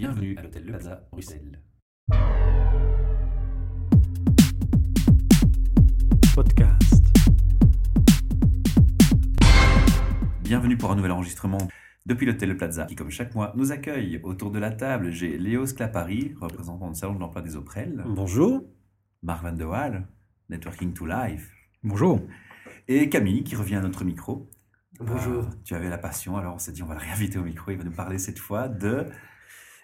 Bienvenue à l'hôtel Le Plaza, Bruxelles. Podcast. Bienvenue pour un nouvel enregistrement depuis l'hôtel Le Plaza, qui comme chaque mois nous accueille. Autour de la table, j'ai Léo Sclapari, représentant du Salon de l'Emploi des Oprelles. Bonjour. Marvin De Waal, Networking to Life. Bonjour. Et Camille, qui revient à notre micro. Bonjour. Tu avais la passion, alors on s'est dit on va le réinviter au micro, il va nous parler cette fois de...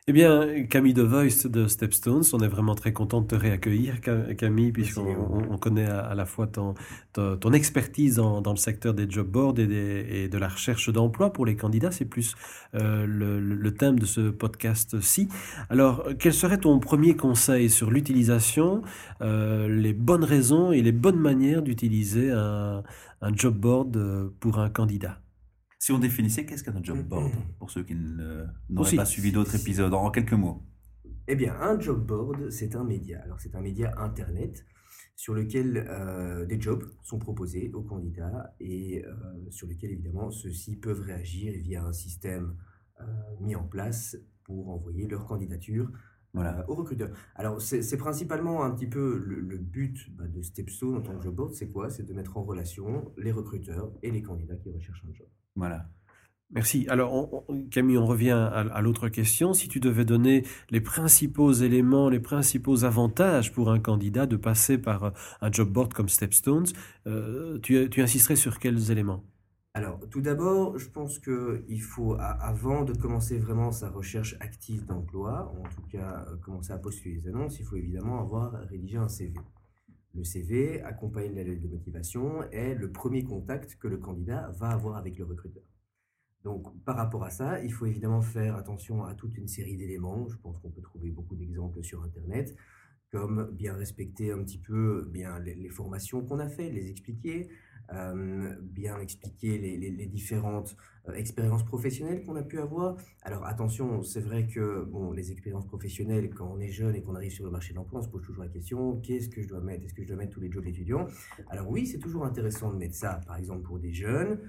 Eh bien, Camille Devuyst de Stepstones, on est vraiment très content de te réaccueillir, Camille, puisqu'on connaît à la fois ton expertise dans le secteur des Jobboard et de la recherche d'emploi pour les candidats. C'est plus le thème de ce podcast-ci. Alors, quel serait ton premier conseil sur l'utilisation, les bonnes raisons et les bonnes manières d'utiliser un Jobboard pour un candidat ? Si on définissait, qu'est-ce qu'un Jobboard, pour ceux qui n'auraient pas suivi d'autres épisodes, en quelques mots? Eh bien, un Jobboard, c'est un média. Alors, c'est un média Internet sur lequel des jobs sont proposés aux candidats et sur lequel, évidemment, ceux-ci peuvent réagir via un système mis en place pour envoyer leur candidature aux recruteurs. Alors, c'est principalement un petit peu le but de Stepstone en tant que Jobboard, c'est quoi? C'est de mettre en relation les recruteurs et les candidats qui recherchent un job. Voilà. Merci. Alors, Camille, on revient à l'autre question. Si tu devais donner les principaux éléments, les principaux avantages pour un candidat de passer par un Jobboard comme Stepstones, tu insisterais sur quels éléments ? Alors, tout d'abord, je pense qu'il faut, avant de commencer vraiment sa recherche active d'emploi, en tout cas commencer à postuler les annonces, il faut évidemment avoir rédigé un CV. Le CV, accompagné de la lettre de motivation, est le premier contact que le candidat va avoir avec le recruteur. Donc, par rapport à ça, il faut évidemment faire attention à toute une série d'éléments. Je pense qu'on peut trouver beaucoup d'exemples sur Internet, comme bien respecter un petit peu les formations qu'on a faites, les expliquer, bien expliquer les différentes expériences professionnelles qu'on a pu avoir. Alors, attention, c'est vrai que les expériences professionnelles, quand on est jeune et qu'on arrive sur le marché de l'emploi, on se pose toujours la question, qu'est-ce que je dois mettre ? Est-ce que je dois mettre tous les jobs étudiants ? Alors oui, c'est toujours intéressant de mettre ça, par exemple, pour des jeunes,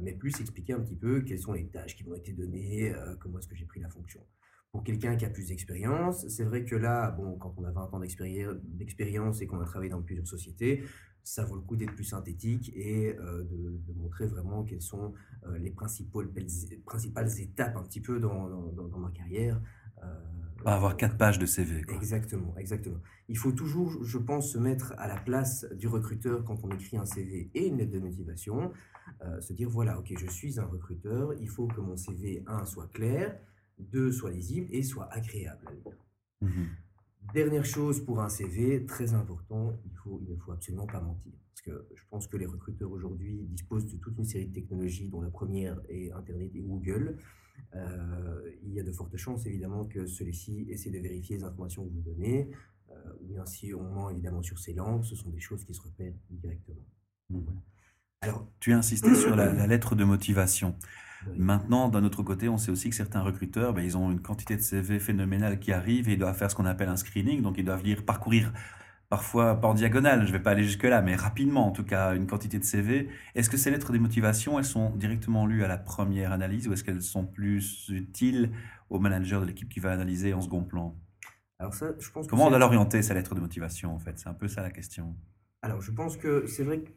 mais plus expliquer un petit peu quelles sont les tâches qui m'ont été données, comment est-ce que j'ai pris la fonction. Pour quelqu'un qui a plus d'expérience, c'est vrai que là, quand on a 20 ans d'expérience et qu'on a travaillé dans plusieurs sociétés, ça vaut le coup d'être plus synthétique et de montrer vraiment quelles sont les principales étapes un petit peu dans ma carrière. Pas avoir 4 pages de CV, quoi. Exactement. Il faut toujours, je pense, se mettre à la place du recruteur quand on écrit un CV et une lettre de motivation, se dire voilà, ok, je suis un recruteur, il faut que mon CV 1 soit clair, 2 soit lisible et soit agréable à lire. Dernière chose pour un CV, très important, il ne faut absolument pas mentir. Parce que je pense que les recruteurs aujourd'hui disposent de toute une série de technologies, dont la première est Internet et Google. Il y a de fortes chances, évidemment, que ceux-ci essaient de vérifier les informations que vous donnez. Ou bien si on ment, évidemment, sur ces langues, ce sont des choses qui se repèrent directement. Voilà. Alors, tu as insisté sur la lettre de motivation. Oui. Maintenant, d'un autre côté, on sait aussi que certains recruteurs, ils ont une quantité de CV phénoménale qui arrive et ils doivent faire ce qu'on appelle un screening. Donc, ils doivent parcourir parfois pas en diagonale, je ne vais pas aller jusque-là, mais rapidement en tout cas, une quantité de CV. Est-ce que ces lettres de motivation, elles sont directement lues à la première analyse ou est-ce qu'elles sont plus utiles au manager de l'équipe qui va analyser en second plan ? Alors ça, je pense Comment on doit l'orienter, ces lettres de motivation, en fait ? C'est un peu ça la question. Alors, je pense que c'est vrai que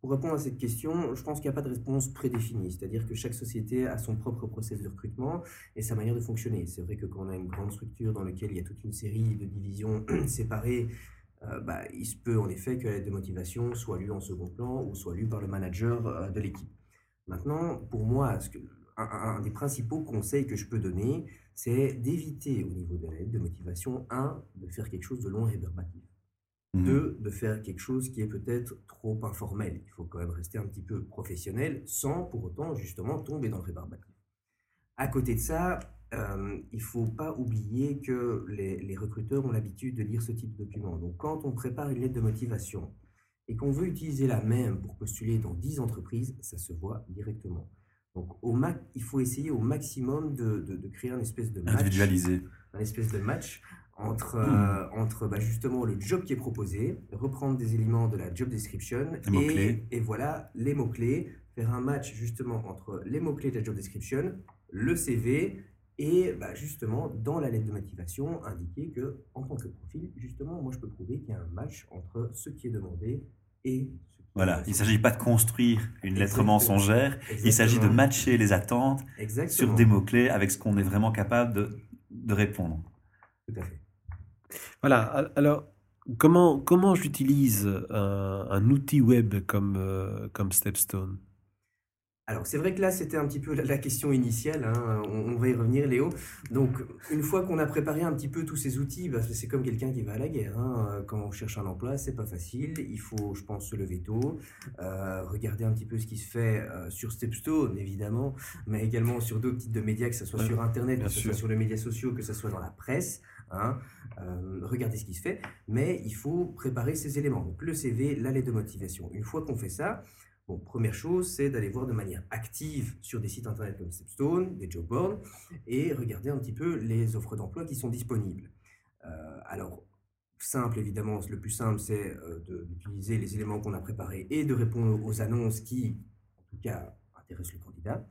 pour répondre à cette question, je pense qu'il n'y a pas de réponse prédéfinie, c'est-à-dire que chaque société a son propre process de recrutement et sa manière de fonctionner. C'est vrai que quand on a une grande structure dans laquelle il y a toute une série de divisions séparées, il se peut en effet que la lettre de motivation soit lue en second plan ou soit lue par le manager de l'équipe. Maintenant, pour moi, un des principaux conseils que je peux donner, c'est d'éviter au niveau de la lettre de motivation, 1, de faire quelque chose de long et rébarbatif. 2, de faire quelque chose qui est peut-être trop informel. Il faut quand même rester un petit peu professionnel sans pour autant justement tomber dans le rébarbatif. À côté de ça, il ne faut pas oublier que les recruteurs ont l'habitude de lire ce type de document. Donc quand on prépare une lettre de motivation et qu'on veut utiliser la même pour postuler dans 10 entreprises, ça se voit directement. Donc il faut essayer au maximum de créer une espèce de match. Individualiser. Une espèce de match entre justement le job qui est proposé, reprendre des éléments de la job description et voilà les mots-clés, faire un match justement entre les mots-clés de la job description, le CV Et bah, justement, dans la lettre de motivation, indiquer que, en tant que profil, justement, moi je peux prouver qu'il y a un match entre ce qui est demandé et ce qui est demandé. Il ne s'agit pas de construire une lettre mensongère, il s'agit de matcher les attentes sur des mots-clés avec ce qu'on est vraiment capable de répondre. Tout à fait. Voilà, alors comment j'utilise un outil web comme Stepstone ? Alors, c'est vrai que là, c'était un petit peu la question initiale, hein. On va y revenir, Léo. Donc, une fois qu'on a préparé un petit peu tous ces outils, parce que c'est comme quelqu'un qui va à la guerre, hein. Quand on cherche un emploi, c'est pas facile. Il faut, je pense, se lever tôt, regarder un petit peu ce qui se fait sur Stepstone, évidemment, mais également sur d'autres types de médias, que ce soit sur Internet, que ce soit sur les médias sociaux, que ce soit dans la presse. Hein, regarder ce qui se fait, mais il faut préparer ces éléments. Donc le CV, la lettre de motivation. Une fois qu'on fait ça, bon, première chose, c'est d'aller voir de manière active sur des sites internet comme Stepstone, des Jobboard, et regarder un petit peu les offres d'emploi qui sont disponibles. Alors, simple évidemment, le plus simple, c'est d'utiliser les éléments qu'on a préparés et de répondre aux annonces qui, en tout cas, intéressent le candidat.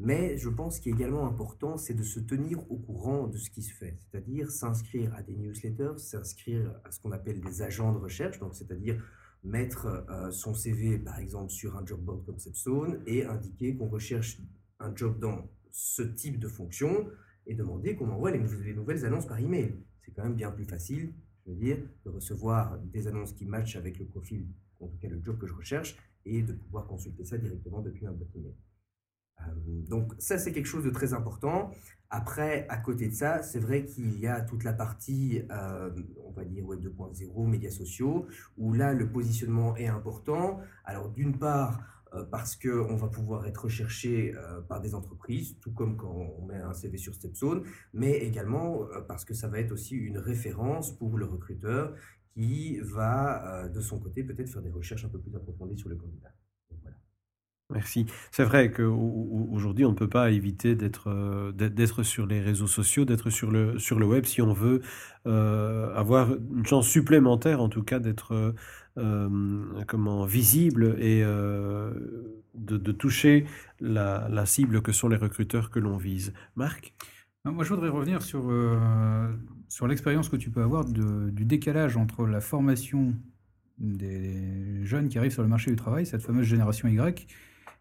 Mais je pense qu'il est également important, c'est de se tenir au courant de ce qui se fait, c'est-à-dire s'inscrire à des newsletters, s'inscrire à ce qu'on appelle des agents de recherche, donc c'est-à-dire mettre son CV par exemple sur un job board comme Stepstone et indiquer qu'on recherche un job dans ce type de fonction et demander qu'on envoie les nouvelles annonces par email. C'est quand même bien plus facile, je veux dire, de recevoir des annonces qui matchent avec le profil, en tout cas le job que je recherche, et de pouvoir consulter ça directement depuis un boîte email. Donc ça, c'est quelque chose de très important. Après, à côté de ça, c'est vrai qu'il y a toute la partie, on va dire Web 2.0, médias sociaux, où là, le positionnement est important. Alors d'une part, parce qu'on va pouvoir être recherché par des entreprises, tout comme quand on met un CV sur Stepstone, mais également parce que ça va être aussi une référence pour le recruteur qui va, de son côté, peut-être faire des recherches un peu plus approfondies sur le candidat. Donc, voilà. Merci. C'est vrai qu'aujourd'hui, on ne peut pas éviter d'être sur les réseaux sociaux, d'être sur le web si on veut avoir une chance supplémentaire, en tout cas, d'être visible et de toucher la cible que sont les recruteurs que l'on vise. Marc ? Moi, je voudrais revenir sur l'expérience que tu peux avoir du décalage entre la formation des jeunes qui arrivent sur le marché du travail, cette fameuse génération Y,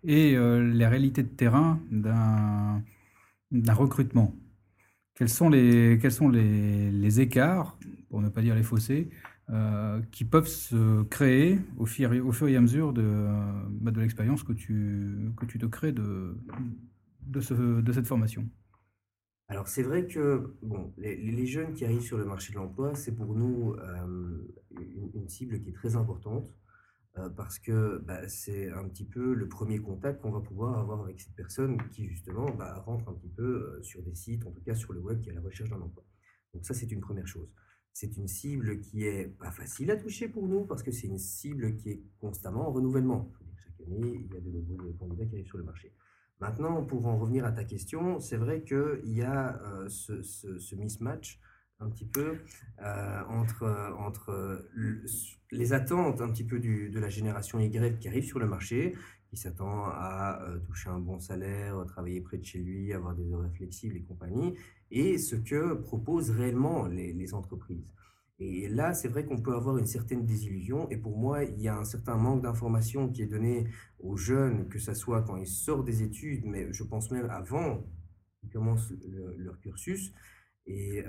et les réalités de terrain d'un recrutement. Quels sont les écarts, pour ne pas dire les fossés, qui peuvent se créer au fur et à mesure de l'expérience que tu te crées de cette formation ? Alors c'est vrai que les jeunes qui arrivent sur le marché de l'emploi, c'est pour nous une cible qui est très importante. Parce que c'est un petit peu le premier contact qu'on va pouvoir avoir avec cette personne qui justement rentre un petit peu sur des sites, en tout cas sur le web, qui est à la recherche d'un emploi. Donc ça, c'est une première chose. C'est une cible qui est pas facile à toucher pour nous parce que c'est une cible qui est constamment en renouvellement. Chaque année, il y a de nouveaux candidats qui arrivent sur le marché. Maintenant, pour en revenir à ta question, c'est vrai qu'il y a ce mismatch un petit peu entre les attentes un petit peu de la génération Y qui arrive sur le marché, qui s'attend à toucher un bon salaire, travailler près de chez lui, avoir des horaires flexibles et compagnie, et ce que proposent réellement les entreprises. Et là, c'est vrai qu'on peut avoir une certaine désillusion, et pour moi, il y a un certain manque d'information qui est donné aux jeunes, que ce soit quand ils sortent des études, mais je pense même avant qu'ils commencent leur cursus. Et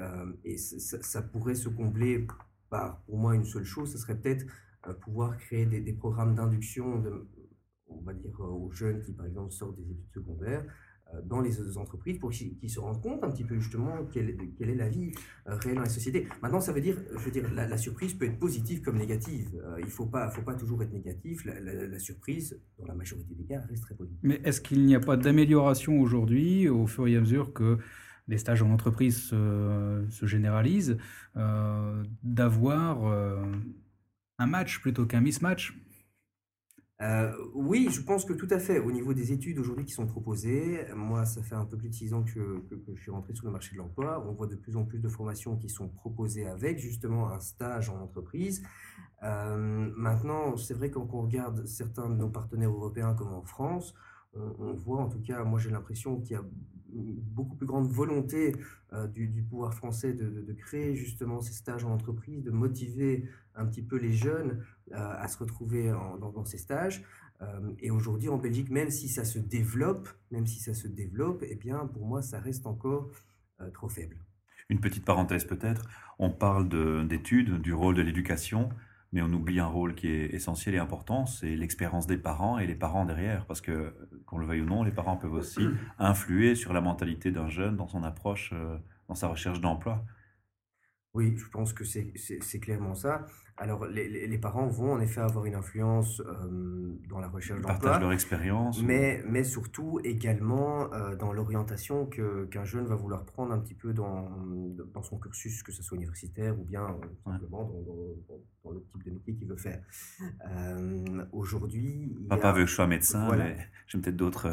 ça pourrait se combler par, pour moi, une seule chose, ce serait peut-être pouvoir créer des programmes d'induction, on va dire, aux jeunes qui, par exemple, sortent des études secondaires dans les entreprises pour qu'ils se rendent compte un petit peu, justement, quelle est la vie réelle dans la société. Maintenant, ça veut dire, je veux dire, la surprise peut être positive comme négative. Il ne faut pas toujours être négatif. La surprise, dans la majorité des cas, reste très positive. Mais est-ce qu'il n'y a pas d'amélioration aujourd'hui, au fur et à mesure que les stages en entreprise se généralisent, d'avoir un match plutôt qu'un mismatch ? Oui, je pense que tout à fait. Au niveau des études aujourd'hui qui sont proposées, moi, ça fait un peu plus de 6 ans que je suis rentré sur le marché de l'emploi. On voit de plus en plus de formations qui sont proposées avec justement un stage en entreprise. Maintenant, c'est vrai quand on regarde certains de nos partenaires européens comme en France, on voit, en tout cas, moi j'ai l'impression qu'il y a beaucoup plus grande volonté du pouvoir français de créer justement ces stages en entreprise, de motiver un petit peu les jeunes à se retrouver dans ces stages. Et aujourd'hui, en Belgique, même si ça se développe, eh bien, pour moi, ça reste encore trop faible. Une petite parenthèse peut-être, on parle d'études, du rôle de l'éducation, mais on oublie un rôle qui est essentiel et important, c'est l'expérience des parents et les parents derrière, parce que, qu'on le veuille ou non, les parents peuvent aussi influer sur la mentalité d'un jeune dans son approche, dans sa recherche d'emploi. Oui, je pense que c'est clairement ça. Alors, les parents vont en effet avoir une influence dans la recherche d'emploi. Ils partagent leur expérience. Mais surtout également dans l'orientation qu'un jeune va vouloir prendre un petit peu dans son cursus, que ce soit universitaire ou bien simplement dans le type de métier qu'il veut faire. Aujourd'hui... Papa veut que je sois médecin, voilà. Mais j'ai peut-être d'autres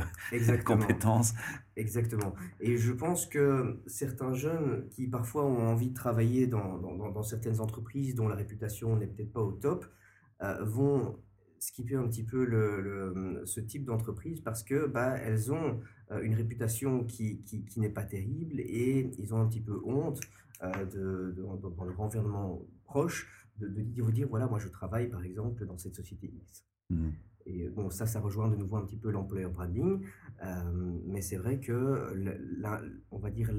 compétences. Exactement. Et je pense que certains jeunes qui parfois ont envie de travailler dans certaines entreprises dont la réputation n'est peut-être pas au top, vont skipper un petit peu ce type d'entreprise parce que elles ont une réputation qui n'est pas terrible et ils ont un petit peu honte dans leur environnement proche de vous dire voilà, moi je travaille par exemple dans cette société X. Mmh. Et bon, ça rejoint de nouveau un petit peu l'employer branding, mais c'est vrai que on va dire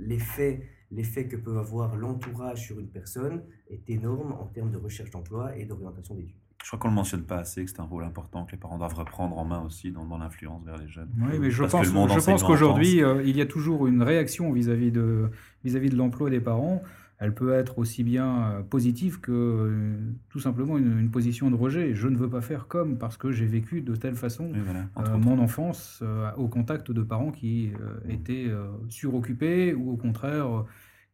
l'effet que peut avoir l'entourage sur une personne est énorme en termes de recherche d'emploi et d'orientation d'études. Je crois qu'on ne le mentionne pas assez, que c'est un rôle important que les parents doivent reprendre en main aussi dans l'influence vers les jeunes. Oui, mais je pense qu'aujourd'hui, il y a toujours une réaction vis-à-vis de l'emploi des parents. Elle peut être aussi bien positive que tout simplement une position de rejet. Je ne veux pas faire comme parce que j'ai vécu de telle façon mon enfance au contact de parents qui étaient suroccupés ou au contraire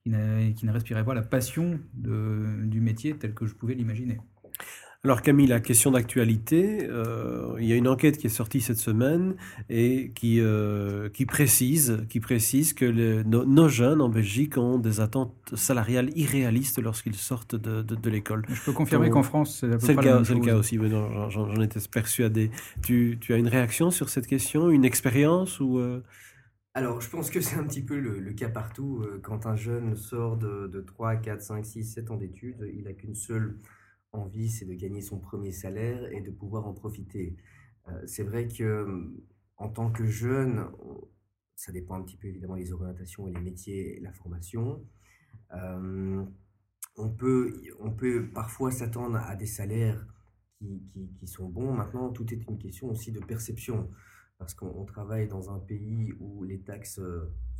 qui ne respiraient pas la passion du métier tel que je pouvais l'imaginer. Alors Camille, la question d'actualité, il y a une enquête qui est sortie cette semaine et qui précise que nos jeunes en Belgique ont des attentes salariales irréalistes lorsqu'ils sortent de l'école. Je peux confirmer qu'en France, c'est à peu près la même chose. C'est le cas aussi, mais non, j'en étais persuadé. Tu as une réaction sur cette question, une expérience ou Alors, je pense que c'est un petit peu le cas partout. Quand un jeune sort de 3, 4, 5, 6, 7 ans d'études, il n'a qu'une seule... envie, c'est de gagner son premier salaire et de pouvoir en profiter. C'est vrai qu'en tant que jeune, ça dépend un petit peu évidemment des orientations et les métiers et la formation. On peut parfois s'attendre à des salaires qui sont bons. Maintenant, tout est une question aussi de perception, parce qu'on travaille dans un pays où les taxes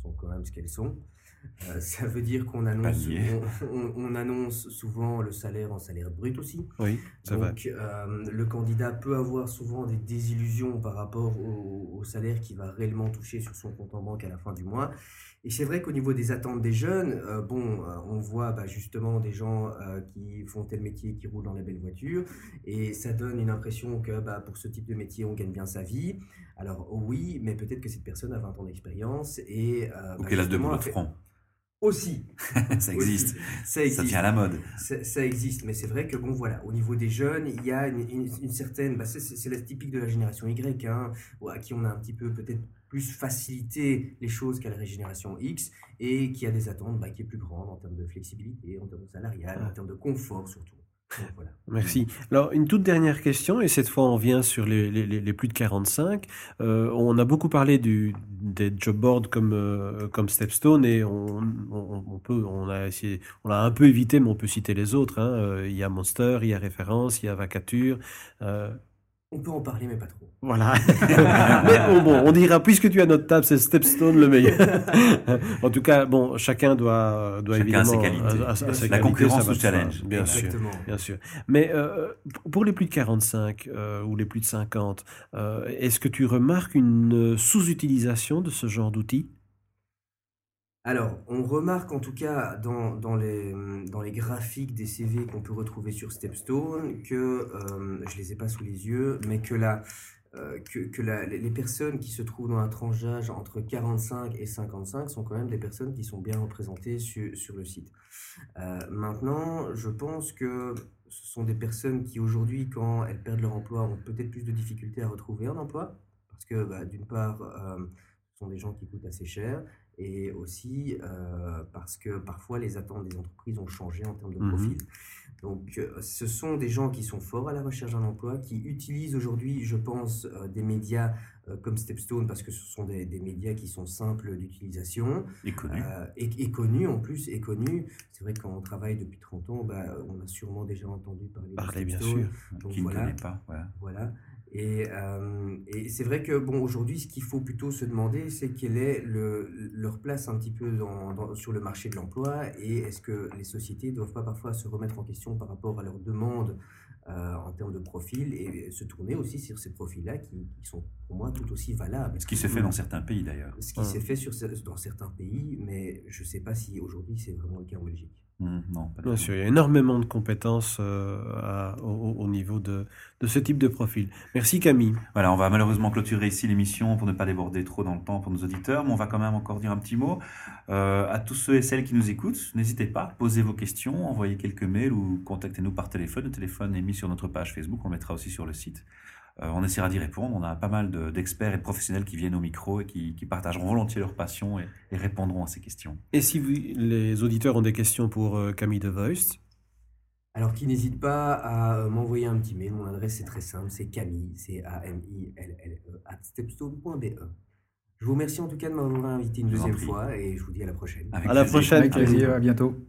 sont quand même ce qu'elles sont. Ça veut dire qu'on annonce, on annonce souvent le salaire en salaire brut aussi. Oui, ça va. Donc, le candidat peut avoir souvent des désillusions par rapport au salaire qu'il va réellement toucher sur son compte en banque à la fin du mois. Et c'est vrai qu'au niveau des attentes des jeunes, on voit justement des gens qui font tel métier, qui roulent dans la belle voiture, et ça donne une impression que pour ce type de métier, on gagne bien sa vie. Alors oui, mais peut-être que cette personne a 20 ans d'expérience et... ou qu'elle a 2 mots de front. Aussi. Ça existe. Ça tient à la mode. Ça existe, mais c'est vrai que au niveau des jeunes, il y a une certaine, c'est la typique de la génération Y, à qui on a un petit peu peut-être plus facilité les choses qu'à la génération X et qui a des attentes qui est plus grande en termes de flexibilité, en termes salariales, en termes de confort surtout. Voilà. Merci. Alors, une toute dernière question, et cette fois on vient sur les plus de 45. On a beaucoup parlé des Jobboard comme Stepstone, et on l'a un peu évité, mais on peut citer les autres. Il y a Monster, il y a Référence, il y a Vacature. On peut en parler, mais pas trop. Voilà. Mais bon, on dira, puisque tu as notre table, c'est Stepstone le meilleur. En tout cas, chacun doit évidemment... Chacun a ses qualités. La concurrence au challenge. Bien sûr, bien sûr. Mais pour les plus de 45 ou les plus de 50, est-ce que tu remarques une sous-utilisation de ce genre d'outils ? Alors, on remarque en tout cas dans les graphiques des CV qu'on peut retrouver sur Stepstone que, je ne les ai pas sous les yeux, mais que les personnes qui se trouvent dans la tranche d'âge entre 45 et 55 sont quand même des personnes qui sont bien représentées sur le site. Maintenant, je pense que ce sont des personnes qui aujourd'hui, quand elles perdent leur emploi, ont peut-être plus de difficultés à retrouver un emploi, parce que d'une part... sont des gens qui coûtent assez cher, et aussi parce que parfois les attentes des entreprises ont changé en termes de profil. Donc, ce sont des gens qui sont forts à la recherche d'un emploi, qui utilisent aujourd'hui, je pense, des médias comme Stepstone, parce que ce sont des médias qui sont simples d'utilisation. Et connus. Et connus, en plus, et connus. C'est vrai que quand on travaille depuis 30 ans, on a sûrement déjà entendu parler de Stepstone. Bien sûr, donc, qui ne connaît pas. Voilà. Et c'est vrai que aujourd'hui, ce qu'il faut plutôt se demander, c'est quelle est leur place un petit peu sur le marché de l'emploi, et est-ce que les sociétés ne doivent pas parfois se remettre en question par rapport à leurs demandes en termes de profil, et se tourner aussi sur ces profils-là qui sont pour moi tout aussi valables. Ce qui s'est fait dans certains pays d'ailleurs. Ce qui s'est fait dans certains pays, mais je ne sais pas si aujourd'hui c'est vraiment le cas en Belgique. Bien sûr, il y a énormément de compétences au niveau de ce type de profil. Merci Camille. Voilà, on va malheureusement clôturer ici l'émission pour ne pas déborder trop dans le temps pour nos auditeurs, mais on va quand même encore dire un petit mot à tous ceux et celles qui nous écoutent. N'hésitez pas, posez vos questions, envoyez quelques mails ou contactez-nous par téléphone. Le téléphone est mis sur notre page Facebook, on le mettra aussi sur le site. On essaiera d'y répondre. On a pas mal d'experts et de professionnels qui viennent au micro et qui partageront volontiers leur passion et répondront à ces questions. Et si les auditeurs ont des questions pour Camille Devuyst, alors qu'ils n'hésitent pas à m'envoyer un petit mail. Mon adresse est très simple, c'est Camille, Camille @stepstone.be. Je vous remercie en tout cas de m'avoir invité une deuxième fois et je vous dis à la prochaine. À la prochaine, Camille, à bientôt.